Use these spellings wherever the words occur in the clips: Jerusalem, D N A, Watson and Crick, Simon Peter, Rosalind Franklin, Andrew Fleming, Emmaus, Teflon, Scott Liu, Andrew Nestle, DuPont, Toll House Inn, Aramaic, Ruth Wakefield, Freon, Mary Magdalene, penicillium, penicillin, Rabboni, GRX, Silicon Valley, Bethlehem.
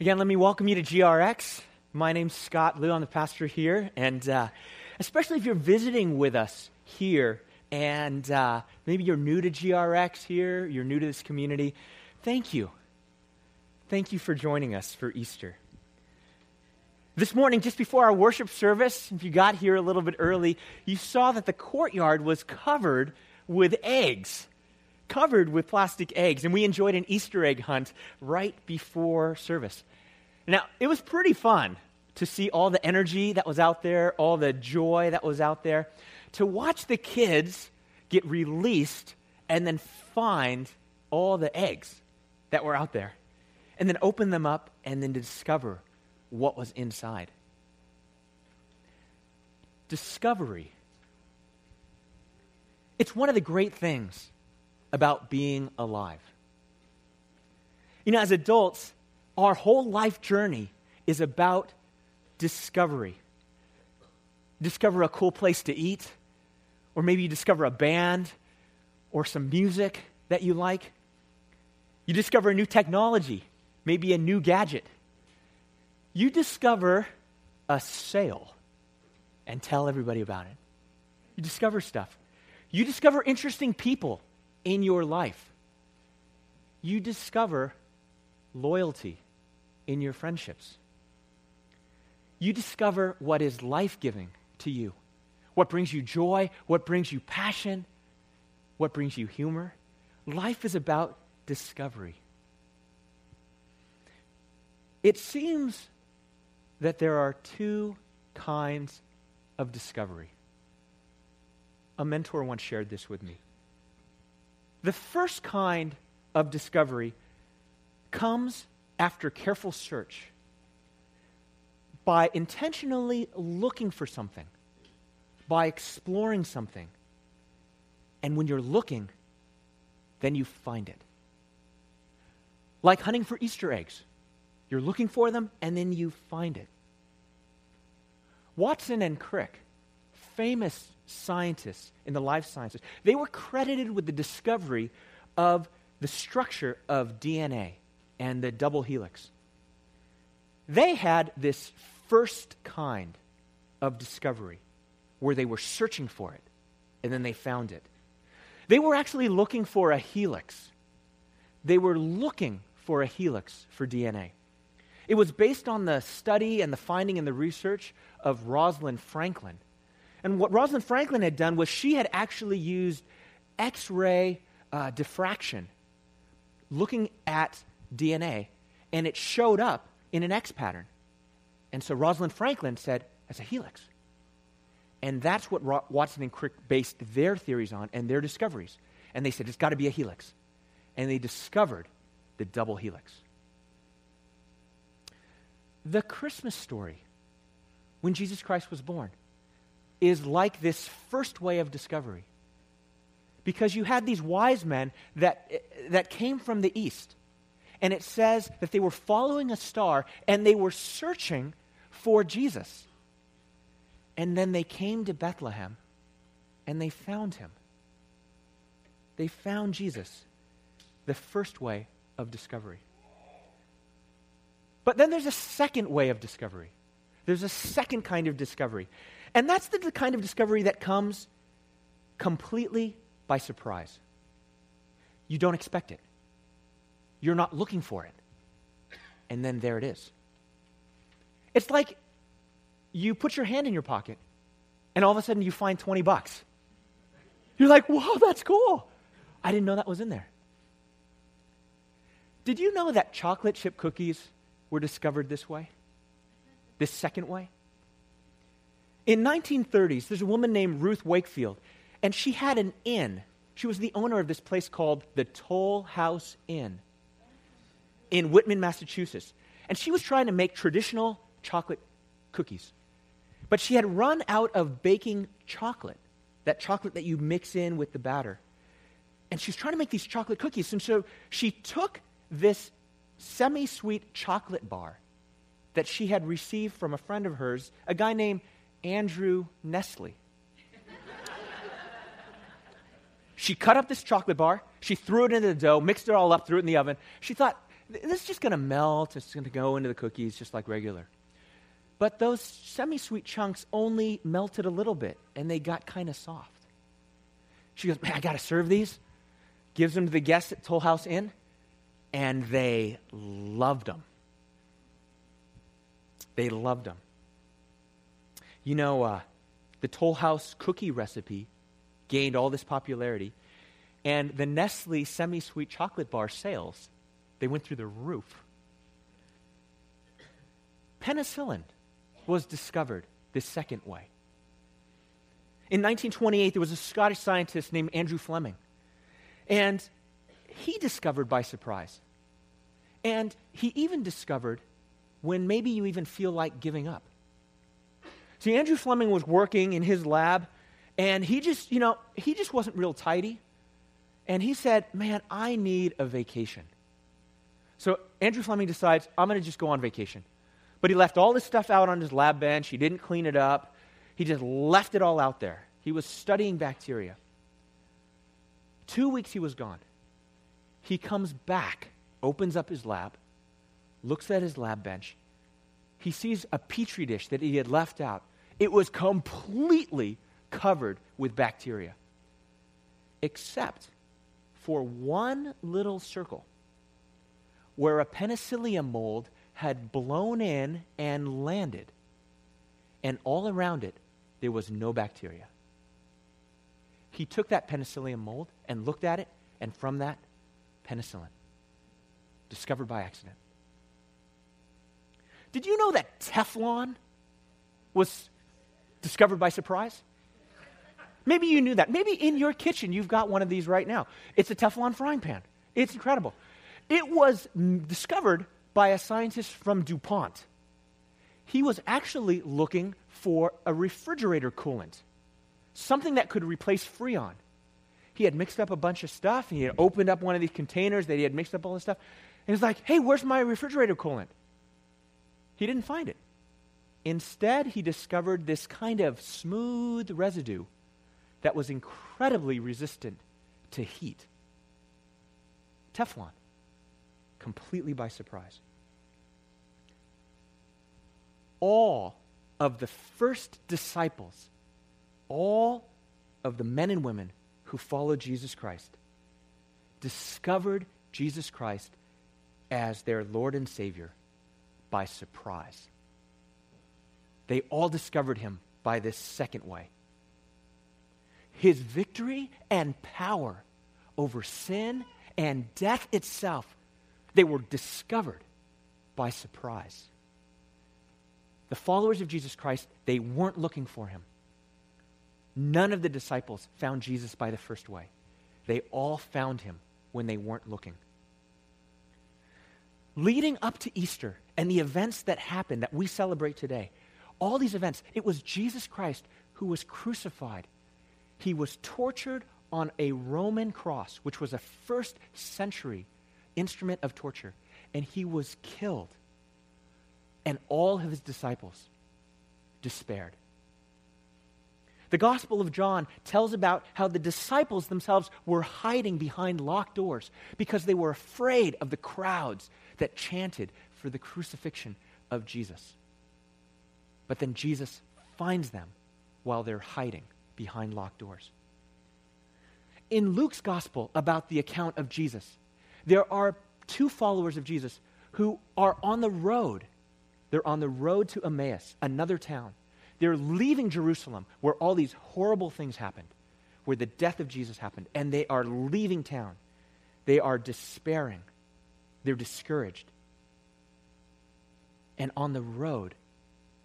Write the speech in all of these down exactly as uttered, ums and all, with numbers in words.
Again, let me welcome you to G R X. My name's Scott Liu. I'm the pastor here. And uh, especially if you're visiting with us here and uh, maybe you're new to G R X here, you're new to this community, thank you. Thank you for joining us for Easter. This morning, just before our worship service, if you got here a little bit early, you saw that the courtyard was covered with eggs. covered with plastic eggs, and we enjoyed an Easter egg hunt right before service. Now, it was pretty fun to see all the energy that was out there, all the joy that was out there, to watch the kids get released and then find all the eggs that were out there, and then open them up and then discover what was inside. Discovery. It's one of the great things about being alive. You know, as adults, our whole life journey is about discovery. Discover a cool place to eat, or maybe you discover a band or some music that you like. You discover a new technology, maybe a new gadget. You discover a sale and tell everybody about it. You discover stuff. You discover interesting people in your life. You discover loyalty in your friendships. You discover what is life-giving to you, what brings you joy, what brings you passion, what brings you humor. Life is about discovery. It seems that there are two kinds of discovery. A mentor once shared this with me. The first kind of discovery comes after careful search by intentionally looking for something, by exploring something. And when you're looking, then you find it. Like hunting for Easter eggs. You're looking for them, and then you find it. Watson and Crick, famous scientists in the life sciences, they were credited with the discovery of the structure of D N A and the double helix. They had this first kind of discovery where they were searching for it, and then they found it. They were actually looking for a helix. They were looking for a helix for D N A. It was based on the study and the finding and the research of Rosalind Franklin. And what Rosalind Franklin had done was she had actually used X-ray uh, diffraction, looking at D N A, and it showed up in an X pattern. And so Rosalind Franklin said, that's a helix. And that's what Ro- Watson and Crick based their theories on and their discoveries. And they said, it's got to be a helix. And they discovered the double helix. The Christmas story, when Jesus Christ was born, is like this first way of discovery. Because you had these wise men that, that came from the east. And it says that they were following a star and they were searching for Jesus. And then they came to Bethlehem and they found him. They found Jesus, the first way of discovery. But then there's a second way of discovery. There's a second kind of discovery. And that's the, the kind of discovery that comes completely by surprise. You don't expect it. You're not looking for it. And then there it is. It's like you put your hand in your pocket and all of a sudden you find twenty bucks. You're like, wow, that's cool. I didn't know that was in there. Did you know that chocolate chip cookies were discovered this way? This second way? In nineteen thirties, there's a woman named Ruth Wakefield, and she had an inn. She was the owner of this place called the Toll House Inn in Whitman, Massachusetts. And she was trying to make traditional chocolate cookies. But she had run out of baking chocolate, that chocolate that you mix in with the batter. And she was trying to make these chocolate cookies. And so she took this semi-sweet chocolate bar that she had received from a friend of hers, a guy named Andrew Nestle. She cut up this chocolate bar. She threw it into the dough, mixed it all up, threw it in the oven. She thought, This is just going to melt. It's going to go into the cookies just like regular. But those semi-sweet chunks only melted a little bit, and they got kind of soft. She goes, man, I got to serve these. Gives them to the guests at Toll House Inn, and they loved them. They loved them. You know, uh, the Toll House cookie recipe gained all this popularity, and the Nestle semi-sweet chocolate bar sales, they went through the roof. Penicillin was discovered the second way. In nineteen twenty-eight, there was a Scottish scientist named Andrew Fleming, and he discovered by surprise. And he even discovered when maybe you even feel like giving up. See, Andrew Fleming was working in his lab, and he just, you know, he just wasn't real tidy. And he said, man, I need a vacation. So Andrew Fleming decides, I'm going to just go on vacation. But he left all this stuff out on his lab bench. He didn't clean it up. He just left it all out there. He was studying bacteria. Two weeks he was gone. He comes back, opens up his lab, looks at his lab bench. He sees a petri dish that he had left out. It was completely covered with bacteria, except for one little circle where a penicillium mold had blown in and landed. And all around it, there was no bacteria. He took that penicillium mold and looked at it, and from that, penicillin, discovered by accident. Did you know that Teflon was discovered by surprise? Maybe you knew that. Maybe in your kitchen you've got one of these right now. It's a Teflon frying pan. It's incredible. It was discovered by a scientist from DuPont. He was actually looking for a refrigerator coolant, something that could replace Freon. He had mixed up a bunch of stuff, and he had opened up one of these containers that he had mixed up all this stuff. And he's like, hey, where's my refrigerator coolant? He didn't find it. Instead, he discovered this kind of smooth residue that was incredibly resistant to heat. Teflon, completely by surprise. All of the first disciples, all of the men and women who followed Jesus Christ, discovered Jesus Christ as their Lord and Savior by surprise. They all discovered him by this second way. His victory and power over sin and death itself, they were discovered by surprise. The followers of Jesus Christ, they weren't looking for him. None of the disciples found Jesus by the first way. They all found him when they weren't looking. Leading up to Easter and the events that happened that we celebrate today, all these events, it was Jesus Christ who was crucified. He was tortured on a Roman cross, which was a first century instrument of torture, and he was killed. And all of his disciples despaired. The Gospel of John tells about how the disciples themselves were hiding behind locked doors because they were afraid of the crowds that chanted for the crucifixion of Jesus. But then Jesus finds them while they're hiding behind locked doors. In Luke's gospel about the account of Jesus, there are two followers of Jesus who are on the road. They're on the road to Emmaus, another town. They're leaving Jerusalem where all these horrible things happened, where the death of Jesus happened, and they are leaving town. They are despairing. They're discouraged. And on the road,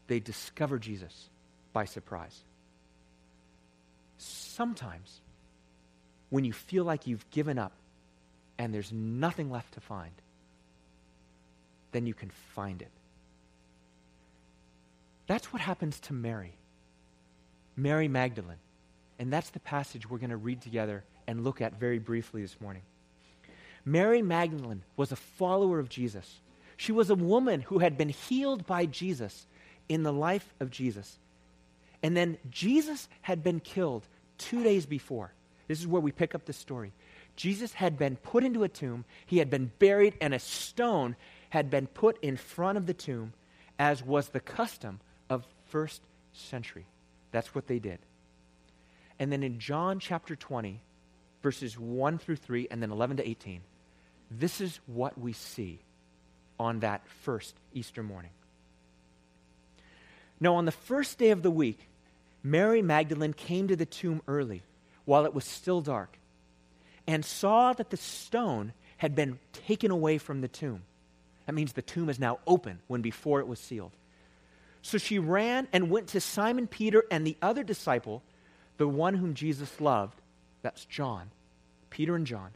they discover Jesus by surprise. Sometimes, when you feel like you've given up and there's nothing left to find, then you can find it. That's what happens to Mary, Mary Magdalene. And that's the passage we're going to read together and look at very briefly this morning. Mary Magdalene was a follower of Jesus. She was a woman who had been healed by Jesus in the life of Jesus. And then Jesus had been killed two days before. This is where we pick up the story. Jesus had been put into a tomb, he had been buried, and a stone had been put in front of the tomb, as was the custom of first century. That's what they did. And then in John chapter twenty, verses one through three, and then eleven to eighteen, this is what we see on that first Easter morning. Now, on the first day of the week, Mary Magdalene came to the tomb early, while it was still dark, and saw that the stone had been taken away from the tomb. That means the tomb is now open when before it was sealed. So she ran and went to Simon Peter and the other disciple, the one whom Jesus loved, that's John, Peter and John,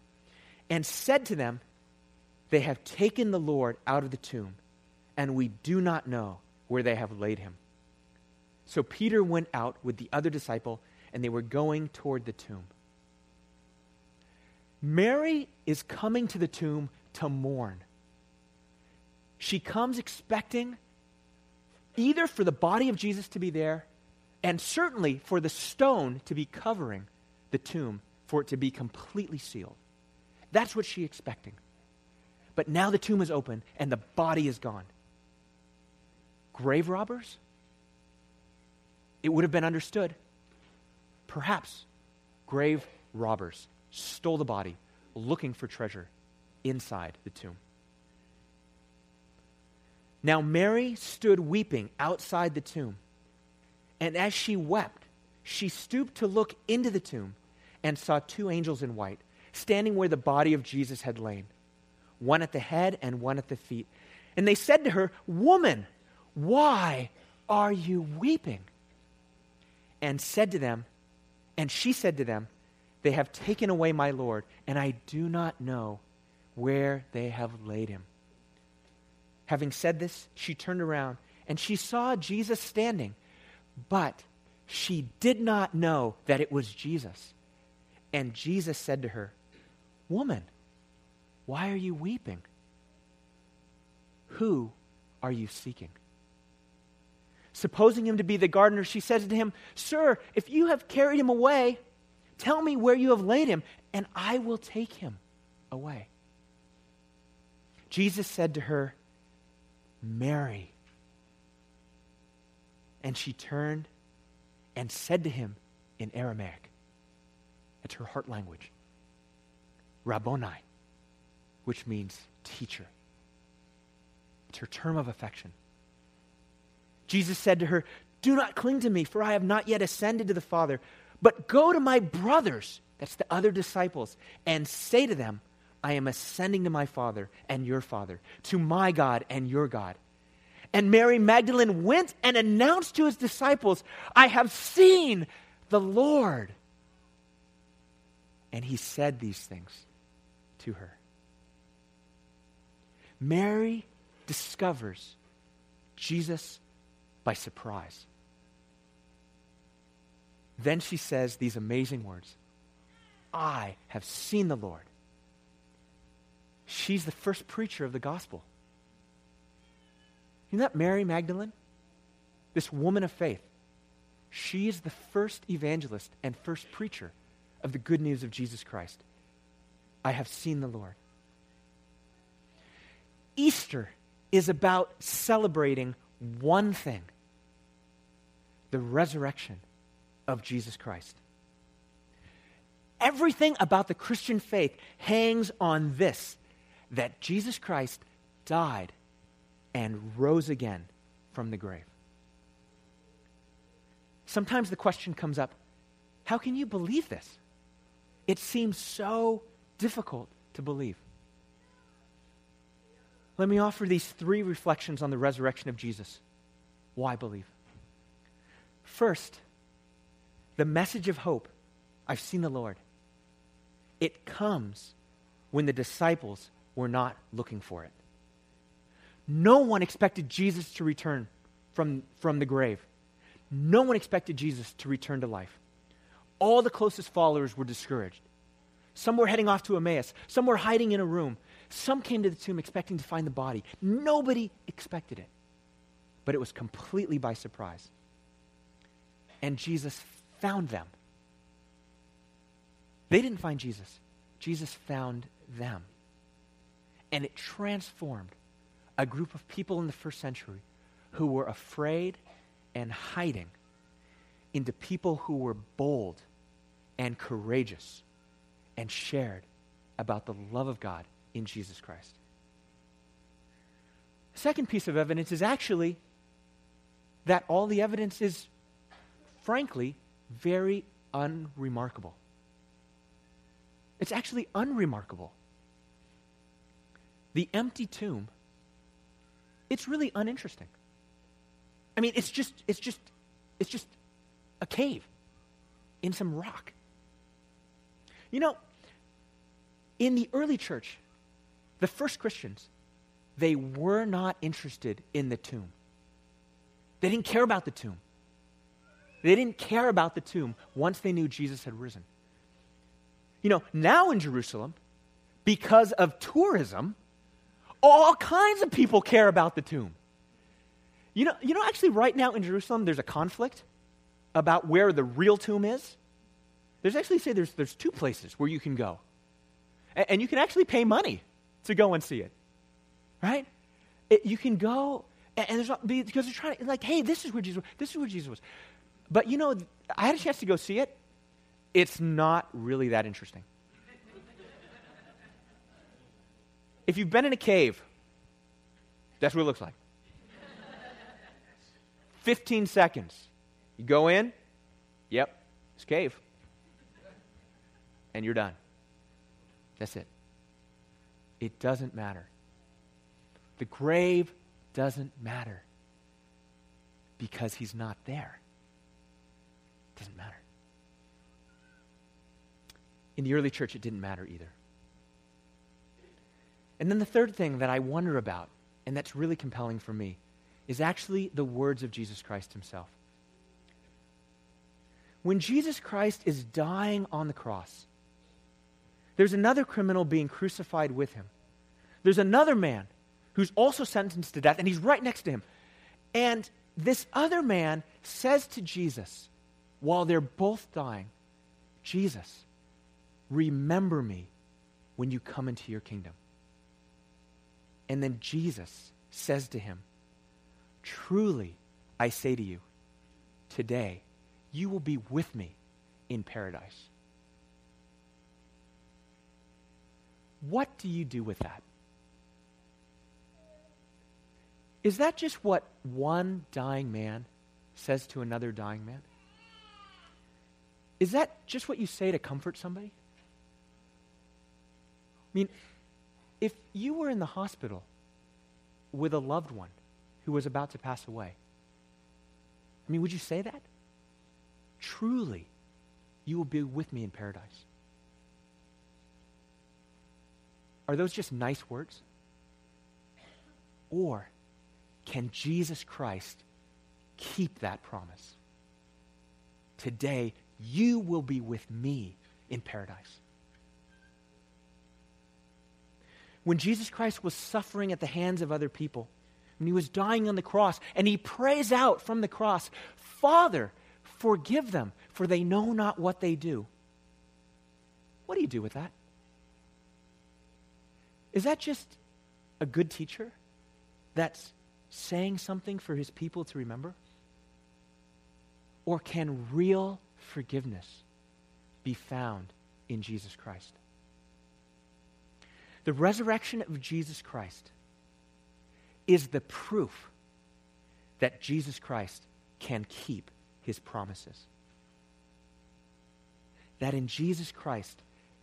and said to them, "They have taken the Lord out of the tomb, and we do not know where they have laid him." So Peter went out with the other disciple, and they were going toward the tomb. Mary is coming to the tomb to mourn. She comes expecting either for the body of Jesus to be there, and certainly for the stone to be covering the tomb, for it to be completely sealed. That's what she's expecting. But now the tomb is open and the body is gone. Grave robbers? It would have been understood. Perhaps grave robbers stole the body, looking for treasure inside the tomb. Now Mary stood weeping outside the tomb, and as she wept, she stooped to look into the tomb and saw two angels in white standing where the body of Jesus had lain, one at the head and one at the feet. And they said to her, "Woman, why are you weeping?" And said to them, and she said to them, "They have taken away my Lord, and I do not know where they have laid him." Having said this, she turned around, and she saw Jesus standing, but she did not know that it was Jesus. And Jesus said to her, "Woman, why are you weeping? Who are you seeking?" Supposing him to be the gardener, she says to him, "Sir, if you have carried him away, tell me where you have laid him, and I will take him away." Jesus said to her, "Mary." And she turned and said to him in Aramaic, it's her heart language, "Rabboni," which means teacher. It's her term of affection. Jesus said to her, "Do not cling to me, for I have not yet ascended to the Father, but go to my brothers," that's the other disciples, "and say to them, I am ascending to my Father and your Father, to my God and your God." And Mary Magdalene went and announced to his disciples, "I have seen the Lord." And he said these things to her. Mary discovers Jesus by surprise. Then she says these amazing words, "I have seen the Lord." She's the first preacher of the gospel. Isn't that Mary Magdalene? This woman of faith. She is the first evangelist and first preacher of the good news of Jesus Christ. I have seen the Lord. Easter is about celebrating one thing: the resurrection of Jesus Christ. Everything about the Christian faith hangs on this, that Jesus Christ died and rose again from the grave. Sometimes the question comes up, how can you believe this? It seems so difficult to believe. Let me offer these three reflections on the resurrection of Jesus. Why believe? First, the message of hope, "I've seen the Lord." It comes when the disciples were not looking for it. No one expected Jesus to return from, from the grave. No one expected Jesus to return to life. All the closest followers were discouraged. Some were heading off to Emmaus. Some were hiding in a room. Some came to the tomb expecting to find the body. Nobody expected it, but it was completely by surprise. And Jesus found them. They didn't find Jesus. Jesus found them. And it transformed a group of people in the first century who were afraid and hiding into people who were bold and courageous and shared about the love of God in Jesus Christ. The second piece of evidence is actually that all the evidence is, frankly, very unremarkable. It's actually unremarkable. The empty tomb, it's really uninteresting. I mean, it's just, it's just, it's just a cave in some rock. You know, in the early church, the first Christians, they were not interested in the tomb. They didn't care about the tomb. They didn't care about the tomb once they knew Jesus had risen. You know, now in Jerusalem, because of tourism, all kinds of people care about the tomb. You know, you know, actually right now in Jerusalem, there's a conflict about where the real tomb is. There's actually, say, there's there's two places where you can go. And, and you can actually pay money to go and see it, right? It, you can go, and, and there's not, because they're trying to, like, hey, this is where Jesus was. This is where Jesus was. But, you know, I had a chance to go see it. It's not really that interesting. If you've been in a cave, that's what it looks like. fifteen seconds. You go in, yep, it's a cave. And you're done. That's it. It doesn't matter. The grave doesn't matter because he's not there. It doesn't matter. In the early church, it didn't matter either. And then the third thing that I wonder about, and that's really compelling for me, is actually the words of Jesus Christ himself. When Jesus Christ is dying on the cross, there's another criminal being crucified with him. There's another man who's also sentenced to death, and he's right next to him. And this other man says to Jesus, while they're both dying, Jesus, remember me when you come into your kingdom. And then Jesus says to him, truly, I say to you, today you will be with me in paradise. What do you do with that? Is that just what one dying man says to another dying man? Is that just what you say to comfort somebody? I mean, if you were in the hospital with a loved one who was about to pass away, I mean, would you say that? Truly, you will be with me in paradise. Are those just nice words? Or can Jesus Christ keep that promise? Today, you will be with me in paradise. When Jesus Christ was suffering at the hands of other people, when he was dying on the cross, and he prays out from the cross, Father, forgive them, for they know not what they do. What do you do with that? Is that just a good teacher that's saying something for his people to remember? Or can real forgiveness be found in Jesus Christ? The resurrection of Jesus Christ is the proof that Jesus Christ can keep his promises. That in Jesus Christ,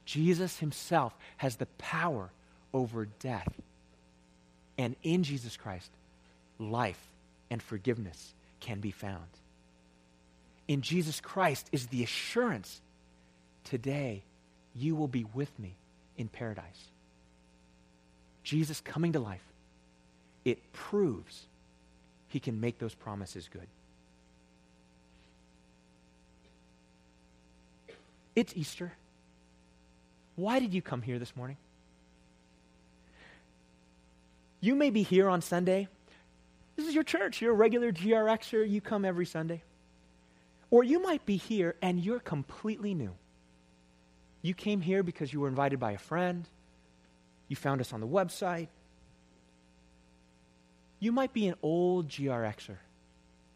Jesus himself has the power over death. And in Jesus Christ, life and forgiveness can be found. In Jesus Christ is the assurance, today you will be with me in paradise. Jesus coming to life, it proves he can make those promises good. It's Easter. Why did you come here this morning? You may be here on Sunday. This is your church. You're a regular G R Xer. You come every Sunday. Or you might be here and you're completely new. You came here because you were invited by a friend. You found us on the website. You might be an old G R Xer.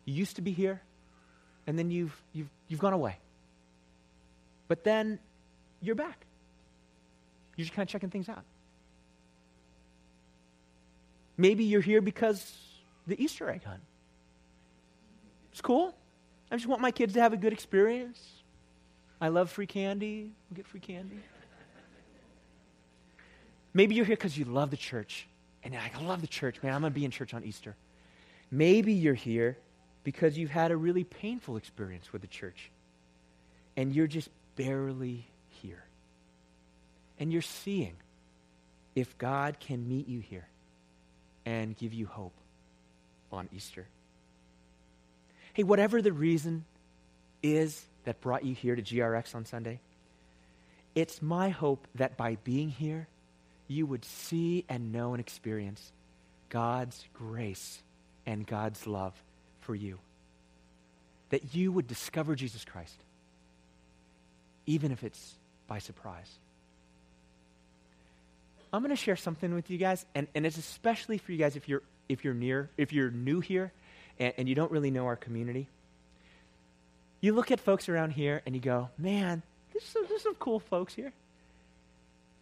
You used to be here, and then you've, you've, you've gone away. But then you're back. You're just kind of checking things out. Maybe you're here because the Easter egg hunt. It's cool. I just want my kids to have a good experience. I love free candy. We'll get free candy. Maybe you're here because you love the church. And I love the church, man. I'm going to be in church on Easter. Maybe you're here because you've had a really painful experience with the church. And you're just barely here. And you're seeing if God can meet you here and give you hope on Easter. Hey, whatever the reason is that brought you here to G R X on Sunday, it's my hope that by being here, you would see and know and experience God's grace and God's love for you. That you would discover Jesus Christ, even if it's by surprise. I'm going to share something with you guys, and, and it's especially for you guys if you're if you're near, if you're new here and, and you don't really know our community. You look at folks around here and you go, man, there's some, there's some cool folks here.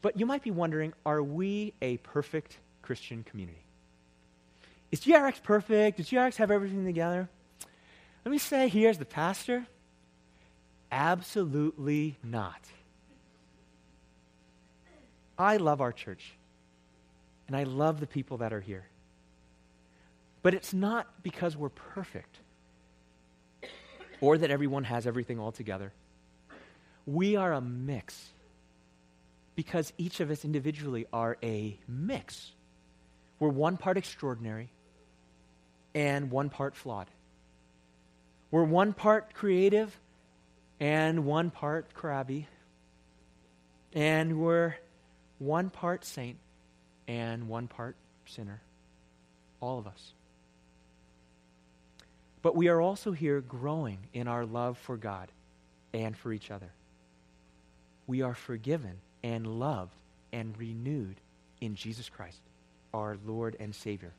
But you might be wondering, are we a perfect Christian community? Is G R X perfect? Does G R X have everything together? Let me say here as the pastor, absolutely not. I love our church, and I love the people that are here. But it's not because we're perfect or that everyone has everything all together. We are a mix because each of us individually are a mix. We're one part extraordinary and one part flawed. We're one part creative and one part crabby. And we're one part saint and one part sinner. All of us. But we are also here growing in our love for God and for each other. We are forgiven and loved and renewed in Jesus Christ, our Lord and Savior.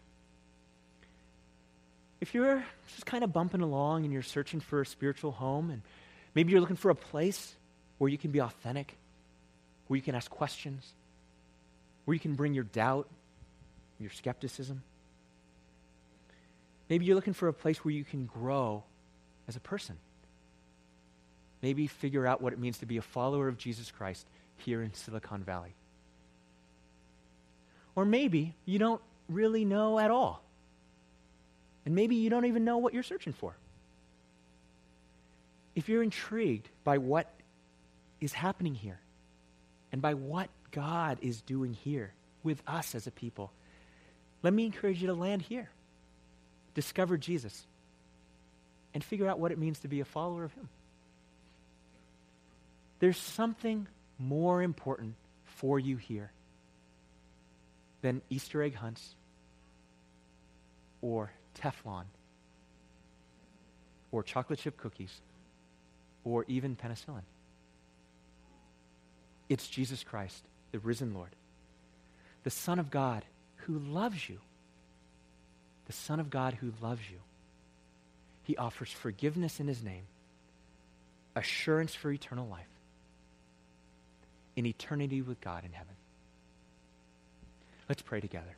If you're just kind of bumping along and you're searching for a spiritual home, and maybe you're looking for a place where you can be authentic, where you can ask questions, where you can bring your doubt, your skepticism. Maybe you're looking for a place where you can grow as a person. Maybe figure out what it means to be a follower of Jesus Christ here in Silicon Valley. Or maybe you don't really know at all. And maybe you don't even know what you're searching for. If you're intrigued by what is happening here and by what God is doing here with us as a people, let me encourage you to land here. Discover Jesus and figure out what it means to be a follower of him. There's something more important for you here than Easter egg hunts or Teflon or chocolate chip cookies or even penicillin. It's Jesus Christ, the risen Lord, the Son of God who loves you. The Son of God who loves you. He offers forgiveness in his name, assurance for eternal life, in eternity with God in heaven. Let's pray together.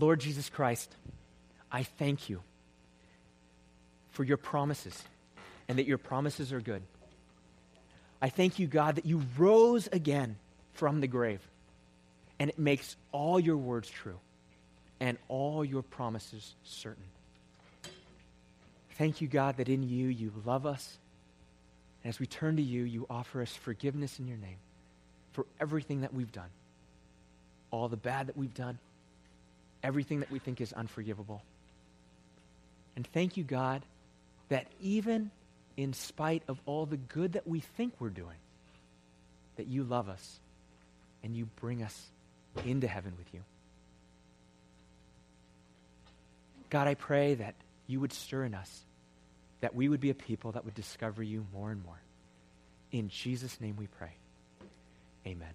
Lord Jesus Christ, I thank you for your promises and that your promises are good. I thank you, God, that you rose again from the grave. And it makes all your words true and all your promises certain. Thank you, God, that in you, you love us. And as we turn to you, you offer us forgiveness in your name for everything that we've done, all the bad that we've done, everything that we think is unforgivable. And thank you, God, that even in spite of all the good that we think we're doing, that you love us and you bring us into heaven with you. God, I pray that you would stir in us, that we would be a people that would discover you more and more, In Jesus' name we pray. Amen.